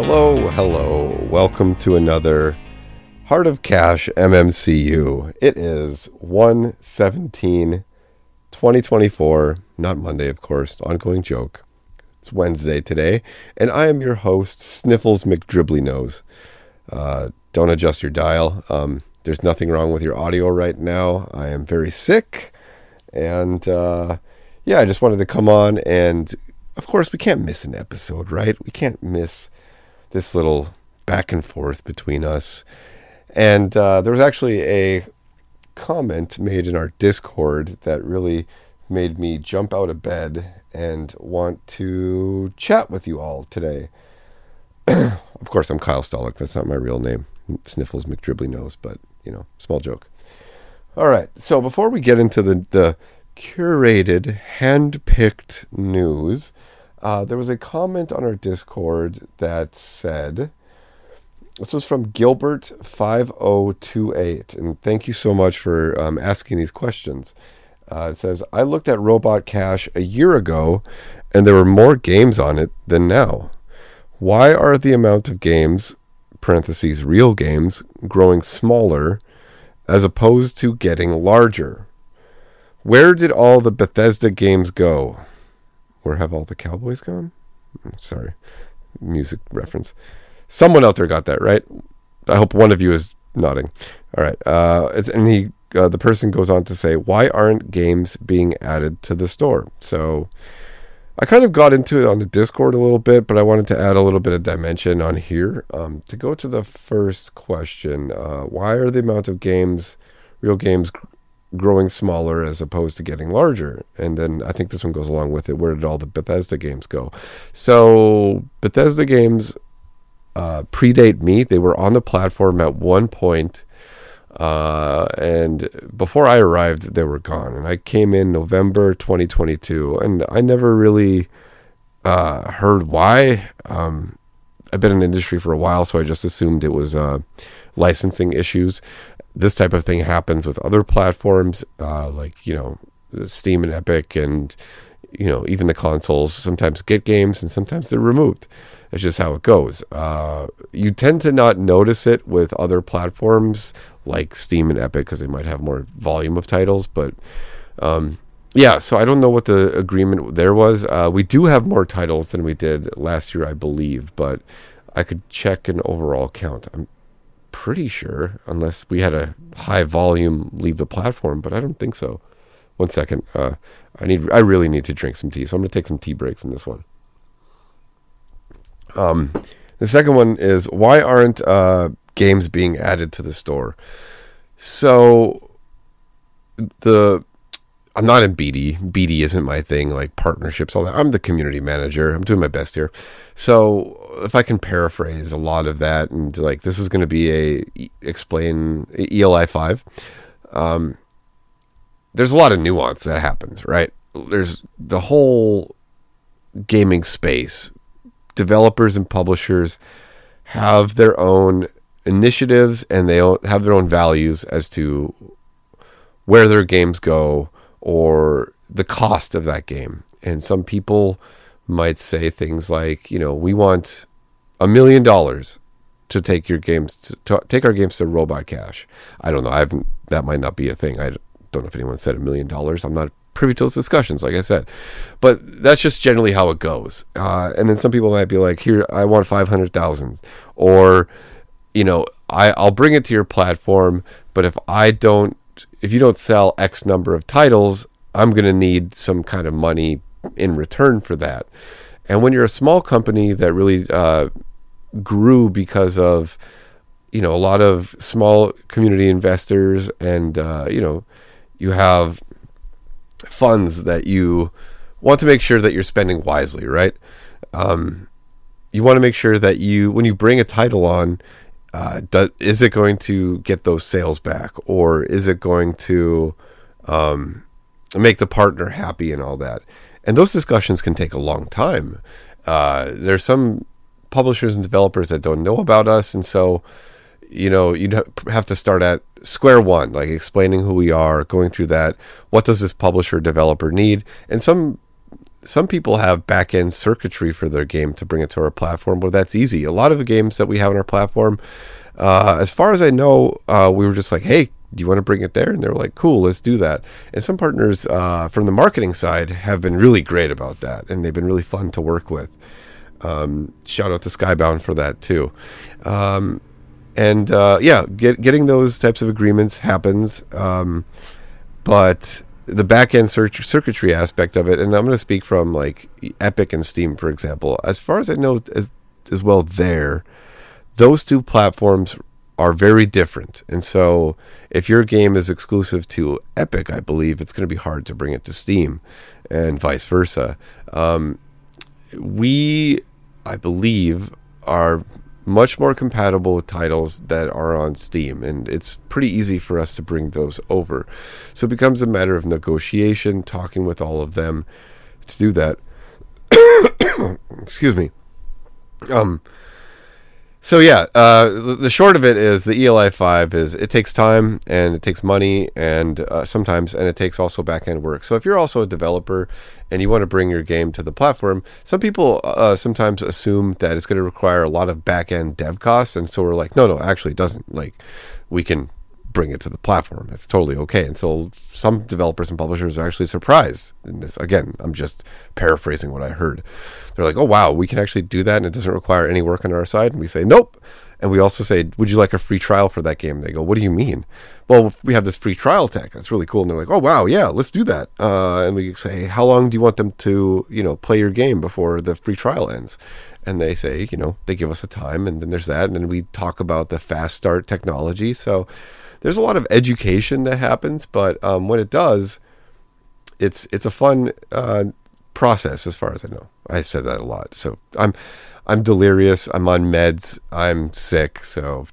Hello. Welcome to another Heart of Cache MMCU. It is 1/17/2024, not Monday, of course, ongoing joke. It's Wednesday today, and I am your host, Sniffles McDribbly Nose. Don't adjust your dial. There's nothing wrong with your audio right now. I am very sick, and I just wanted to come on, and of course, we can't miss an episode, right? We can't miss this little back and forth between us. And there was actually a comment made in our Discord that really made me jump out of bed and want to chat with you all today. Of course, I'm Kyle Stolick. That's not my real name. Sniffles McDribbly Nose, but, you know, small joke. All right. So before we get into the curated, hand-picked news, there was a comment on our Discord that said, this was from Gilbert5028, and thank you so much for asking these questions. It says, I looked at Robot Cache a year ago, and there were more games on it than now. Why are the amount of games, parentheses, real games, growing smaller as opposed to getting larger? Where did all the Bethesda games go? Where have all the Cowboys gone? Sorry, music reference. Someone out there got that, right? I hope one of you is nodding. All right. The person goes on to say, why aren't games being added to the store? So I kind of got into it on the Discord a little bit, but I wanted to add a little bit of dimension on here. To go to the first question, why are the amount of games, real games, growing smaller as opposed to getting larger? And then I think this one goes along with it. Where did all the Bethesda games go? So Bethesda games predate me. They were on the platform at one point, and before I arrived, they were gone. And I came in November 2022, and I never really heard why. I've been in the industry for a while, so I just assumed it was licensing issues. This type of thing happens with other platforms, like, you know, Steam and Epic, and, you know, even the consoles sometimes get games and sometimes they're removed. It's just how it goes. You tend to not notice it with other platforms like Steam and Epic because they might have more volume of titles. But so I don't know what the agreement there was. We do have more titles than we did last year, I believe, but I could check an overall count. I'm pretty sure, unless we had a high volume leave the platform, but I don't think so. One second. I really need to drink some tea, so I'm gonna take some tea breaks in this one. The second one is, why aren't games being added to the store? So I'm not in BD isn't my thing, like partnerships, all that. I'm the community manager. I'm doing my best here. So if I can paraphrase a lot of that, and like, this is going to be explain ELI 5. There's a lot of nuance that happens, right? There's the whole gaming space. Developers and publishers have their own initiatives, and they have their own values as to where their games go, or the cost of that game. And some people might say things like, you know, we want $1 million to take your games to take our games to Robot Cache. I don't know. That might not be a thing. I don't know if anyone said $1 million. I'm not privy to those discussions, like I said, but that's just generally how it goes. And then some people might be like, here, I want 500,000, or, you know, I'll bring it to your platform, but if you don't sell X number of titles, I'm going to need some kind of money in return for that. And when you're a small company that really grew because of, you know, a lot of small community investors, and, you know, you have funds that you want to make sure that you're spending wisely, right? You want to make sure that when you bring a title on, is it going to get those sales back, or is it going to make the partner happy and all that? And those discussions can take a long time. There's some publishers and developers that don't know about us, and so, you know, you'd have to start at square one, like explaining who we are, going through that. What does this publisher developer need? And some some people have back-end circuitry for their game to bring it to our platform, but that's easy. A lot of the games that we have on our platform, as far as I know, we were just like, hey, do you want to bring it there? And they were like, cool, let's do that. And some partners from the marketing side have been really great about that, and they've been really fun to work with. Shout out to Skybound for that too. Getting those types of agreements happens, but the back-end circuitry aspect of it, and I'm going to speak from like Epic and Steam, for example, as far as I know as well there, those two platforms are very different. And so if your game is exclusive to Epic, I believe it's going to be hard to bring it to Steam and vice versa. We, I believe, are much more compatible with titles that are on Steam, and it's pretty easy for us to bring those over. So it becomes a matter of negotiation, talking with all of them to do that. Excuse me. The short of it is the ELI5 is it takes time and it takes money and sometimes, and it takes also back-end work. So if you're also a developer and you want to bring your game to the platform, some people sometimes assume that it's going to require a lot of back-end dev costs. And so we're like, no, actually it doesn't. Like, we can bring it to the platform. It's totally okay. And so some developers and publishers are actually surprised in this. Again, I'm just paraphrasing what I heard. They're like, oh, wow, we can actually do that, and it doesn't require any work on our side. And we say, nope. And we also say, would you like a free trial for that game? They go, what do you mean? Well, we have this free trial tech. That's really cool. And they're like, oh, wow, yeah, let's do that. And we say, how long do you want them to, play your game before the free trial ends? And they say, they give us a time, and then there's that. And then we talk about the fast start technology. So there's a lot of education that happens, but when it does, it's a fun process as far as I know. I said that a lot, so I'm delirious. I'm on meds. I'm sick, so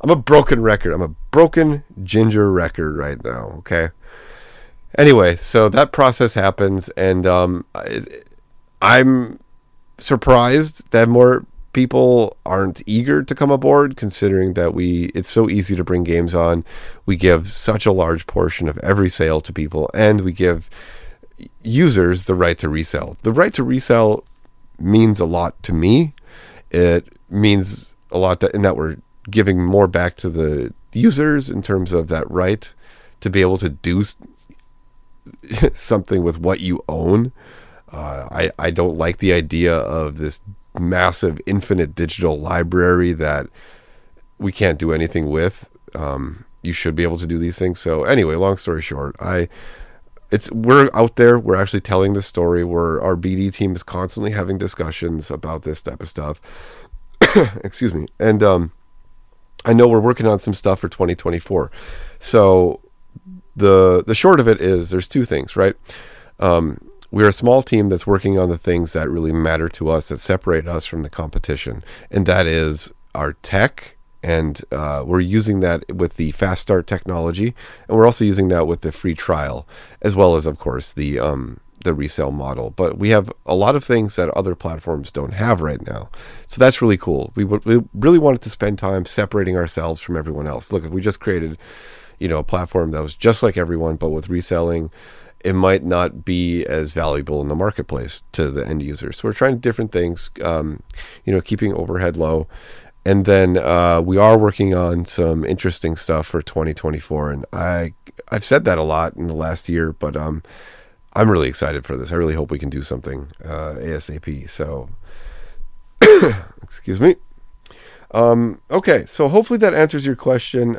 I'm a broken record. I'm a broken ginger record right now. Okay. Anyway, so that process happens, and I'm surprised that more people aren't eager to come aboard, considering that it's so easy to bring games on. We give such a large portion of every sale to people, and we give users the right to resell. The right to resell means a lot to me. It means a lot in that we're giving more back to the users in terms of that right to be able to do something with what you own. I don't like the idea of this massive infinite digital library that we can't do anything with. You should be able to do these things. So anyway, long story short, we're out there. We're actually telling the story. Our BD team is constantly having discussions about this type of stuff. Excuse me. And I know we're working on some stuff for 2024. So the short of it is there's two things, right? We're a small team that's working on the things that really matter to us, that separate us from the competition. And that is our tech. And we're using that with the fast start technology. And we're also using that with the free trial, as well as, of course, the resale model. But we have a lot of things that other platforms don't have right now. So that's really cool. We really wanted to spend time separating ourselves from everyone else. Look, if we just created, a platform that was just like everyone, but with reselling, it might not be as valuable in the marketplace to the end user. So we're trying different things, keeping overhead low. And then we are working on some interesting stuff for 2024. And I've said that a lot in the last year, but I'm really excited for this. I really hope we can do something ASAP. So, excuse me. Okay, so hopefully that answers your question.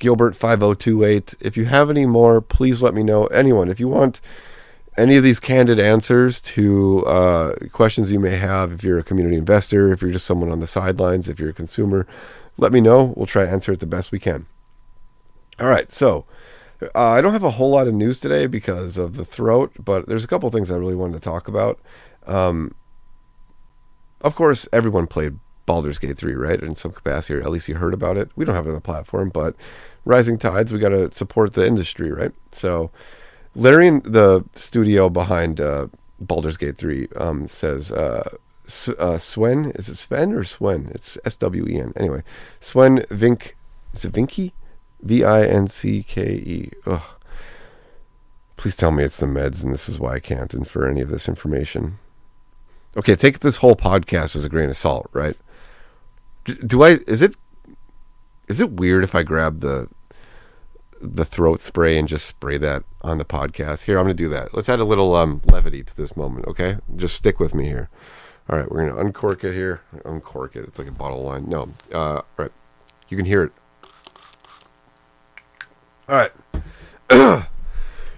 Gilbert5028, if you have any more, please let me know. Anyone, if you want any of these candid answers to questions you may have, if you're a community investor, if you're just someone on the sidelines, if you're a consumer, let me know. We'll try to answer it the best we can. All right, so I don't have a whole lot of news today because of the throat, but there's a couple things I really wanted to talk about. Of course, everyone played Baldur's Gate 3, right? In some capacity, or at least you heard about it. We don't have it on the platform, but rising tides, we got to support the industry, right? So Larian, the studio behind Baldur's Gate 3, says, Swen, is it Sven or Swen? It's S-W-E-N. Anyway, Swen Vincke, is it Vincke? V-I-N-C-K-E. Ugh. Please tell me it's the meds and this is why I can't infer any of this information. Okay, take this whole podcast as a grain of salt, right? Is it weird if I grab the throat spray and just spray that on the podcast? Here, I'm going to do that. Let's add a little levity to this moment, okay? Just stick with me here. All right, we're going to uncork it here. Uncork it. It's like a bottle of wine. No. Right. You can hear it. All right.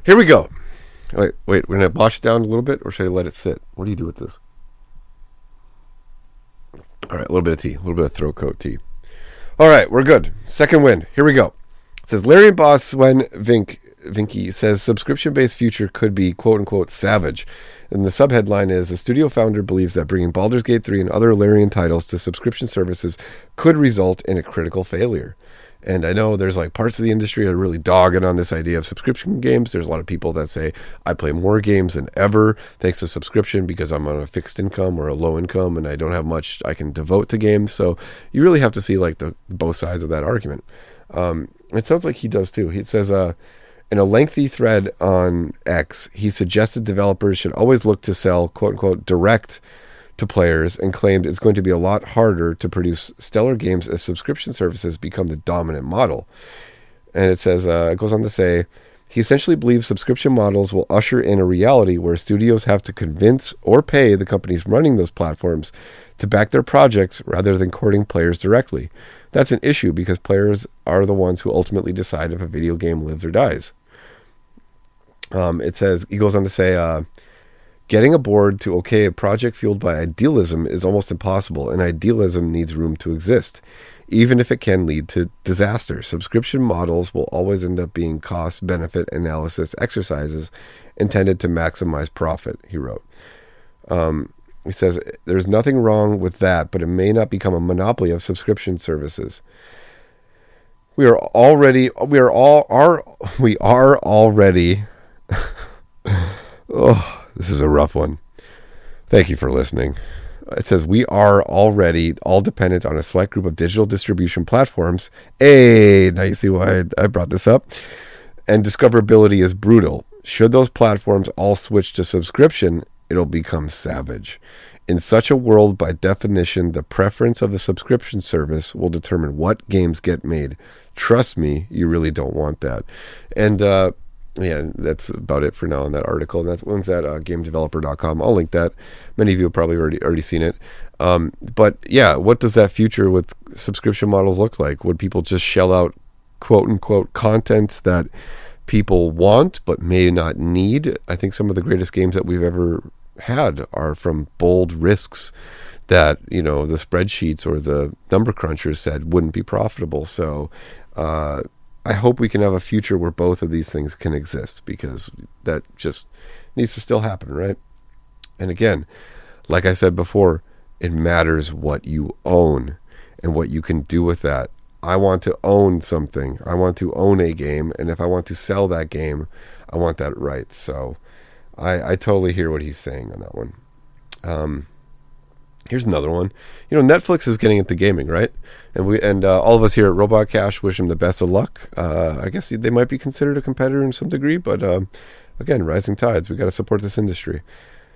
Here we go. Wait, we're going to wash it down a little bit, or should I let it sit? What do you do with this? All right, a little bit of tea. A little bit of throat coat tea. All right, we're good. Second wind. Here we go. It says, Larian boss Swen Vincke says subscription-based future could be quote-unquote savage. And the subheadline is, the studio founder believes that bringing Baldur's Gate 3 and other Larian titles to subscription services could result in a critical failure. And I know there's like parts of the industry that are really dogging on this idea of subscription games. There's a lot of people that say, I play more games than ever thanks to subscription because I'm on a fixed income or a low income and I don't have much I can devote to games. So you really have to see like the both sides of that argument. It sounds like he does too. He says, in a lengthy thread on X, he suggested developers should always look to sell quote unquote direct to players and claimed it's going to be a lot harder to produce stellar games if subscription services become the dominant model. And it says, it goes on to say, he essentially believes subscription models will usher in a reality where studios have to convince or pay the companies running those platforms to back their projects rather than courting players directly. That's an issue because players are the ones who ultimately decide if a video game lives or dies. It says, he goes on to say, getting aboard to okay a project fueled by idealism is almost impossible, and idealism needs room to exist, even if it can lead to disaster. Subscription models will always end up being cost-benefit analysis exercises intended to maximize profit, he wrote. He says, there's nothing wrong with that, but it may not become a monopoly of subscription services. We are already... Oh... This is a rough one. Thank you for listening. It says, we are already all dependent on a select group of digital distribution platforms. Hey, now you see why I brought this up. And discoverability is brutal. Should those platforms all switch to subscription, it'll become savage. In such a world, by definition, the preference of the subscription service will determine what games get made. Trust me, you really don't want that. And, yeah, that's about it for now on that article. And that one's at gamedeveloper.com. I'll link that. Many of you have probably already seen it. But yeah, what does that future with subscription models look like? Would people just shell out quote-unquote content that people want but may not need? I think some of the greatest games that we've ever had are from bold risks that, you know, the spreadsheets or the number crunchers said wouldn't be profitable. So, I hope we can have a future where both of these things can exist because that just needs to still happen, right? And again, like I said before, it matters what you own and what you can do with that. I want to own something. I want to own a game. And if I want to sell that game, I want that right. So I totally hear what he's saying on that one. Here's another one. You know, Netflix is getting into gaming, right? And all of us here at Robot Cache wish them the best of luck. I guess they might be considered a competitor in some degree, but again, rising tides. We got to support this industry.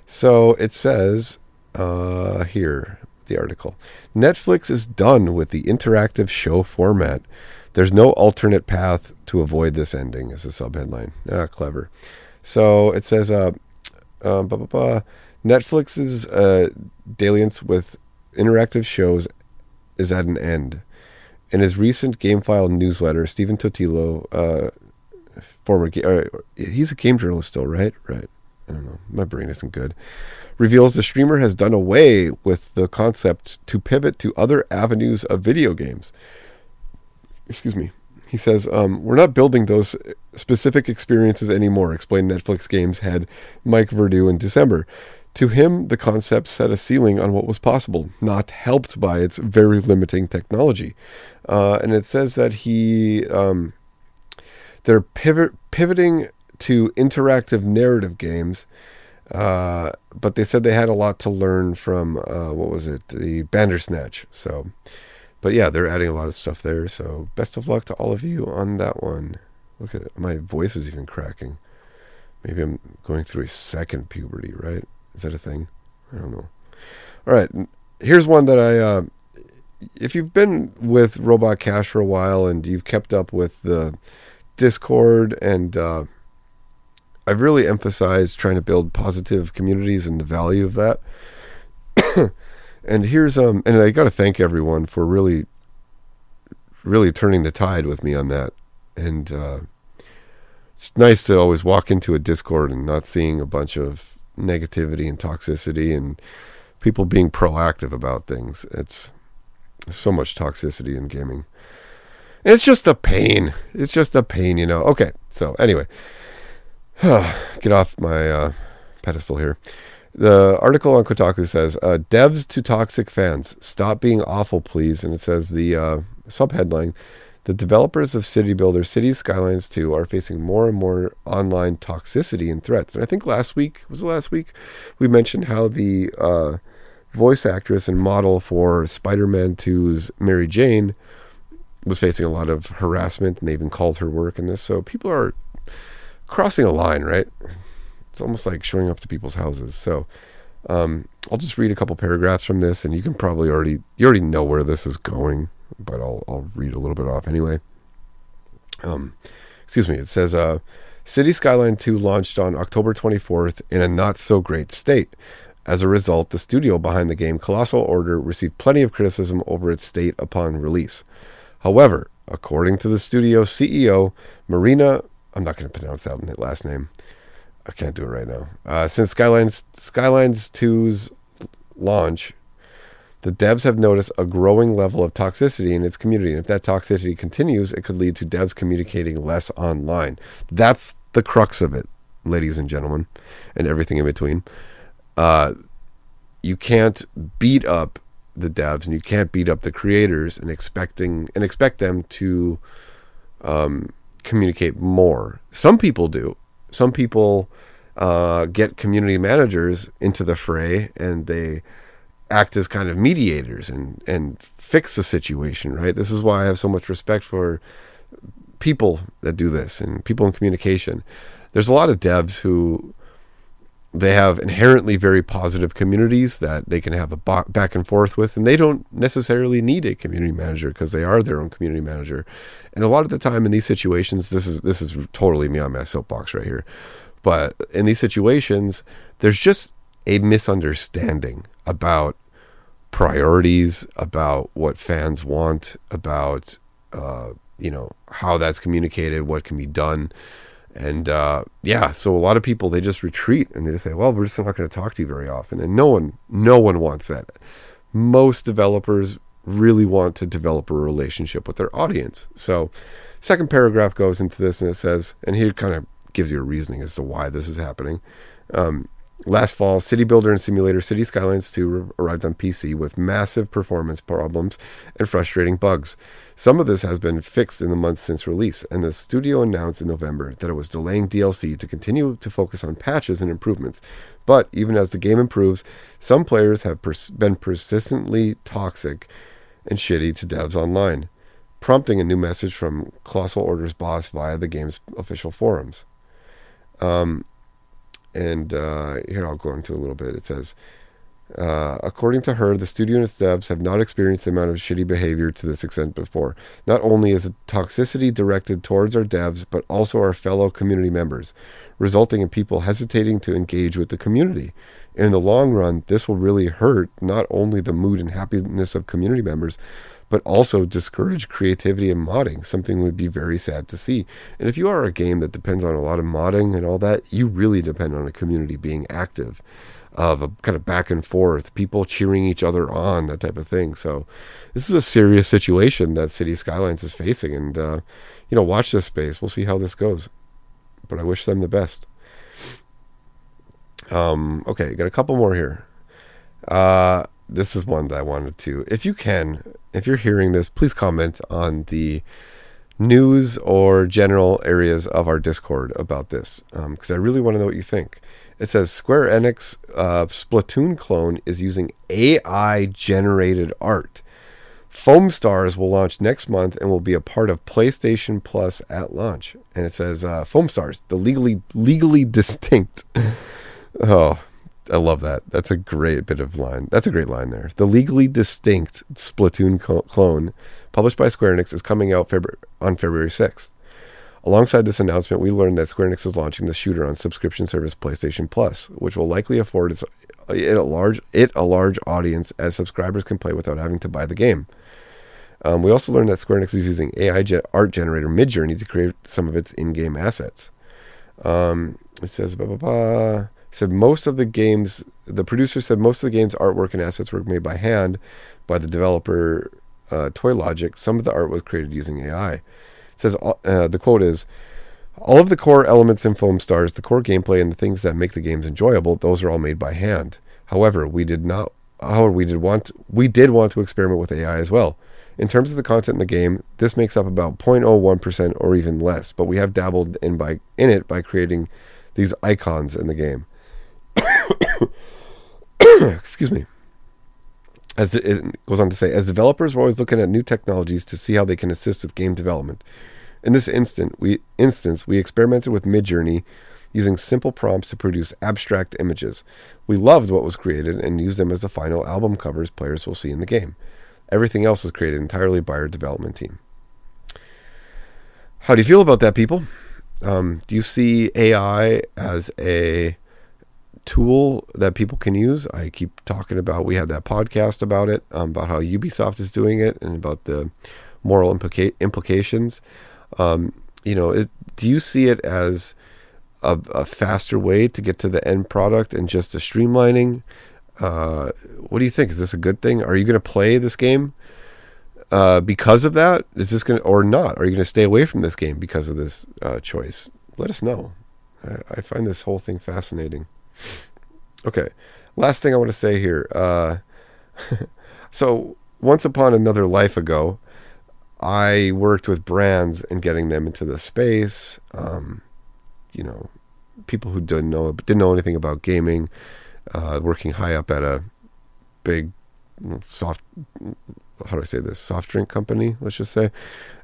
So it says here, the article, Netflix is done with the interactive show format. There's no alternate path to avoid this ending, is the subheadline. Ah, clever. So it says, Netflix's dalliance with interactive shows is at an end. In his recent Gamefile newsletter, Stephen Totilo, he's a game journalist still, right? Right. I don't know. My brain isn't good. Reveals the streamer has done away with the concept to pivot to other avenues of video games. Excuse me. He says, we're not building those specific experiences anymore, explained Netflix Games head Mike Verdu in December. To him, the concept set a ceiling on what was possible, not helped by its very limiting technology. And it says that they're pivoting to interactive narrative games, but they said they had a lot to learn from, the Bandersnatch. So, but yeah, they're adding a lot of stuff there. So best of luck to all of you on that one. Look at it. My voice is even cracking. Maybe I'm going through a second puberty, right? Is that a thing? I don't know. All right. Here's one that I... if you've been with Robot Cache for a while and you've kept up with the Discord, and I've really emphasized trying to build positive communities and the value of that. And here's and I got to thank everyone for really, really turning the tide with me on that. And it's nice to always walk into a Discord and not seeing a bunch of negativity and toxicity and people being proactive about things. It's so much toxicity in gaming. It's just a pain. It's just a pain, you know. Okay, so anyway. Get off my pedestal here. The article on Kotaku says, devs to toxic fans, stop being awful, please. And it says the subheadline, the developers of City Builder Cities Skylines II are facing more and more online toxicity and threats. And I think last week, we mentioned how the... voice actress and model for Spider-Man 2's Mary Jane was facing a lot of harassment, and they even called her work in this. So people are crossing a line, right? It's almost like showing up to people's houses. So I'll just read a couple paragraphs from this, and you can probably already know where this is going, but I'll read a little bit off anyway. Excuse me. It says, City Skyline 2 launched on October 24th in a not so great state. As a result, the studio behind the game, Colossal Order, received plenty of criticism over its state upon release. However, according to the studio CEO, Marina... I'm not going to pronounce that last name. I can't do it right now. Since Skylines 2's launch, the devs have noticed a growing level of toxicity in its community. And if that toxicity continues, it could lead to devs communicating less online. That's the crux of it, ladies and gentlemen, and everything in between. You can't beat up the devs, and you can't beat up the creators and expect them to communicate more. Some people do. Some people get community managers into the fray, and they act as kind of mediators and fix the situation, right? This is why I have so much respect for people that do this and people in communication. There's a lot of devs who... they have inherently very positive communities that they can have a back and forth with, and they don't necessarily need a community manager because they are their own community manager. And a lot of the time in these situations, this is totally me on my soapbox right here, but in these situations, there's just a misunderstanding about priorities, about what fans want, about how that's communicated, what can be done. And so a lot of people, they just retreat and they just say, well, we're just not going to talk to you very often. And no one wants that. Most developers really want to develop a relationship with their audience. So second paragraph goes into this, and it says, and here kind of gives you a reasoning as to why this is happening. Last fall, City Builder and Simulator City Skylines 2 arrived on PC with massive performance problems and frustrating bugs. Some of this has been fixed in the months since release, and the studio announced in November that it was delaying DLC to continue to focus on patches and improvements. But even as the game improves, some players have been persistently toxic and shitty to devs online, prompting a new message from Colossal Order's boss via the game's official forums. And here I'll go into a little bit. It says, according to her, the studio and its devs have not experienced the amount of shitty behavior to this extent before. Not only is the toxicity directed towards our devs, but also our fellow community members, resulting in people hesitating to engage with the community. In the long run, this will really hurt not only the mood and happiness of community members, but also discourage creativity and modding, something would be very sad to see. And if you are a game that depends on a lot of modding and all that, you really depend on a community being active, of a kind of back and forth, people cheering each other on, that type of thing. So this is a serious situation that City Skylines is facing, and watch this space. We'll see how this goes, but I wish them the best. Okay, got a couple more here. This is one that I wanted to... if you're hearing this, please comment on the news or general areas of our Discord about this, because I really want to know what you think. It says, Square Enix Splatoon clone is using AI-generated art. Foam Stars will launch next month and will be a part of PlayStation Plus at launch. And it says, Foam Stars, the legally distinct. Oh, I love that. That's a great bit of line. That's a great line there. The legally distinct Splatoon clone, published by Square Enix, is coming out on February 6th. Alongside this announcement, we learned that Square Enix is launching the shooter on subscription service PlayStation Plus, which will likely afford it a large audience as subscribers can play without having to buy the game. We also learned that Square Enix is using AI art generator Midjourney to create some of its in-game assets. It says, the producer said most of the game's artwork and assets were made by hand by the developer Toylogic. Some of the art was created using AI. It says, the quote is, all of the core elements in Foam Stars, the core gameplay and the things that make the games enjoyable, those are all made by hand. However, we did want to experiment with AI as well. In terms of the content in the game, this makes up about 0.01% or even less, but we have dabbled in it by creating these icons in the game. Excuse me. As it goes on to say, as developers, we're always looking at new technologies to see how they can assist with game development. In this instance, we experimented with Midjourney using simple prompts to produce abstract images. We loved what was created and used them as the final album covers players will see in the game. Everything else was created entirely by our development team. How do you feel about that, people? Do you see AI as a tool that people can use? I keep talking about, we had that podcast about it, about how Ubisoft is doing it and about the moral implications. Do you see it as a faster way to get to the end product and just a streamlining? What do you think? Is this a good thing? Are you going to play this game because of that? Is this going to, or not? Are you going to stay away from this game because of this choice? Let us know. I find this whole thing fascinating. Okay, last thing I want to say here. So once upon another life ago, I worked with brands and getting them into the space. People who didn't know anything about gaming, working high up at a big soft drink company, let's just say,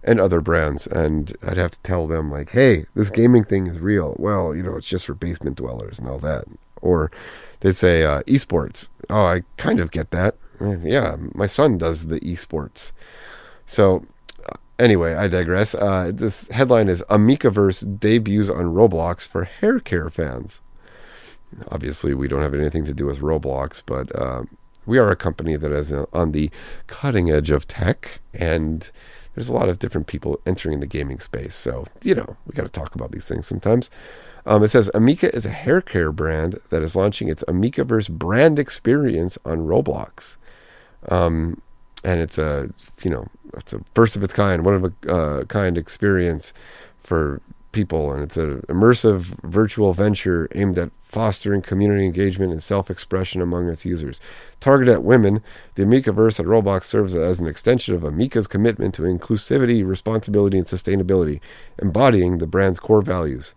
and other brands. And I'd have to tell them, like, hey, this gaming thing is real. Well, it's just for basement dwellers and all that. Or they'd say, esports. Oh, I kind of get that. Yeah, my son does the esports. So anyway, I digress. This headline is AmikaVerse debuts on Roblox for hair care fans. Obviously, we don't have anything to do with Roblox, but we are a company that is on the cutting edge of tech, and there's a lot of different people entering the gaming space. So, we got to talk about these things sometimes. It says, Amika is a hair care brand that is launching its AmikaVerse brand experience on Roblox. And it's a first of its kind, one of a kind experience for people. And it's an immersive virtual venture aimed at fostering community engagement and self-expression among its users. Targeted at women, the AmikaVerse at Roblox serves as an extension of Amika's commitment to inclusivity, responsibility, and sustainability, embodying the brand's core values.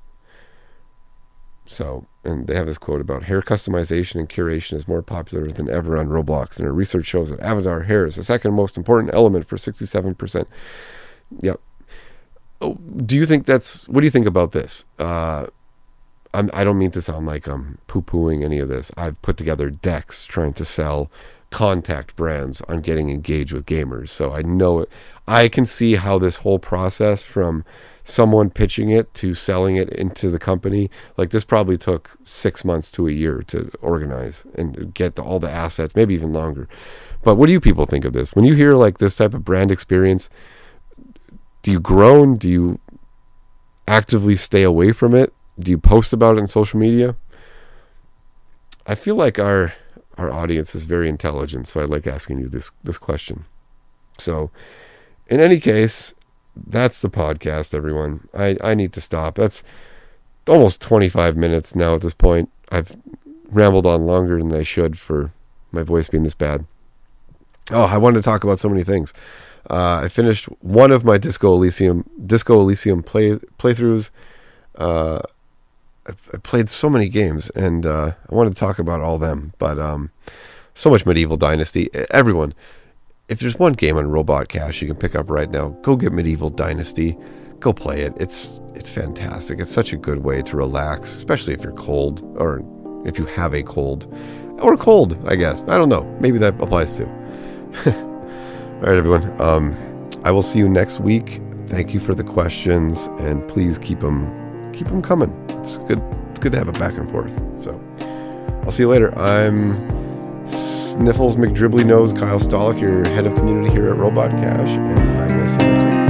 So, and they have this quote about hair customization and curation is more popular than ever on Roblox. And our research shows that avatar hair is the second most important element for 67%. Yep. Oh, what do you think about this? I don't mean to sound like I'm poo-pooing any of this. I've put together decks trying to sell contact brands on getting engaged with gamers. So I know it. I can see how this whole process from someone pitching it to selling it into the company, like this probably took 6 months to a year to organize and get all the assets, maybe even longer. But what do you people think of this? When you hear like this type of brand experience, do you groan? Do you actively stay away from it? Do you post about it on social media? I feel like our audience is very intelligent, so I like asking you this question. So, in any case, that's the podcast, everyone. I need to stop. That's almost 25 minutes now at this point. I've rambled on longer than I should for my voice being this bad. Oh, I wanted to talk about so many things. I finished one of my Disco Elysium playthroughs. I played so many games, and I wanted to talk about all them, but so much Medieval Dynasty. Everyone, if there's one game on Robot Cache you can pick up right now, go get Medieval Dynasty. Go play it. It's fantastic. It's such a good way to relax, especially if you're cold, or if you have a cold. Or cold, I guess. I don't know. Maybe that applies too. All right, everyone. I will see you next week. Thank you for the questions, and please keep them coming. It's good to have it back and forth. So I'll see you later. I'm Sniffles McDribbly Nose Kyle Stolick, your head of community here at Robot Cache, and I will see you next week.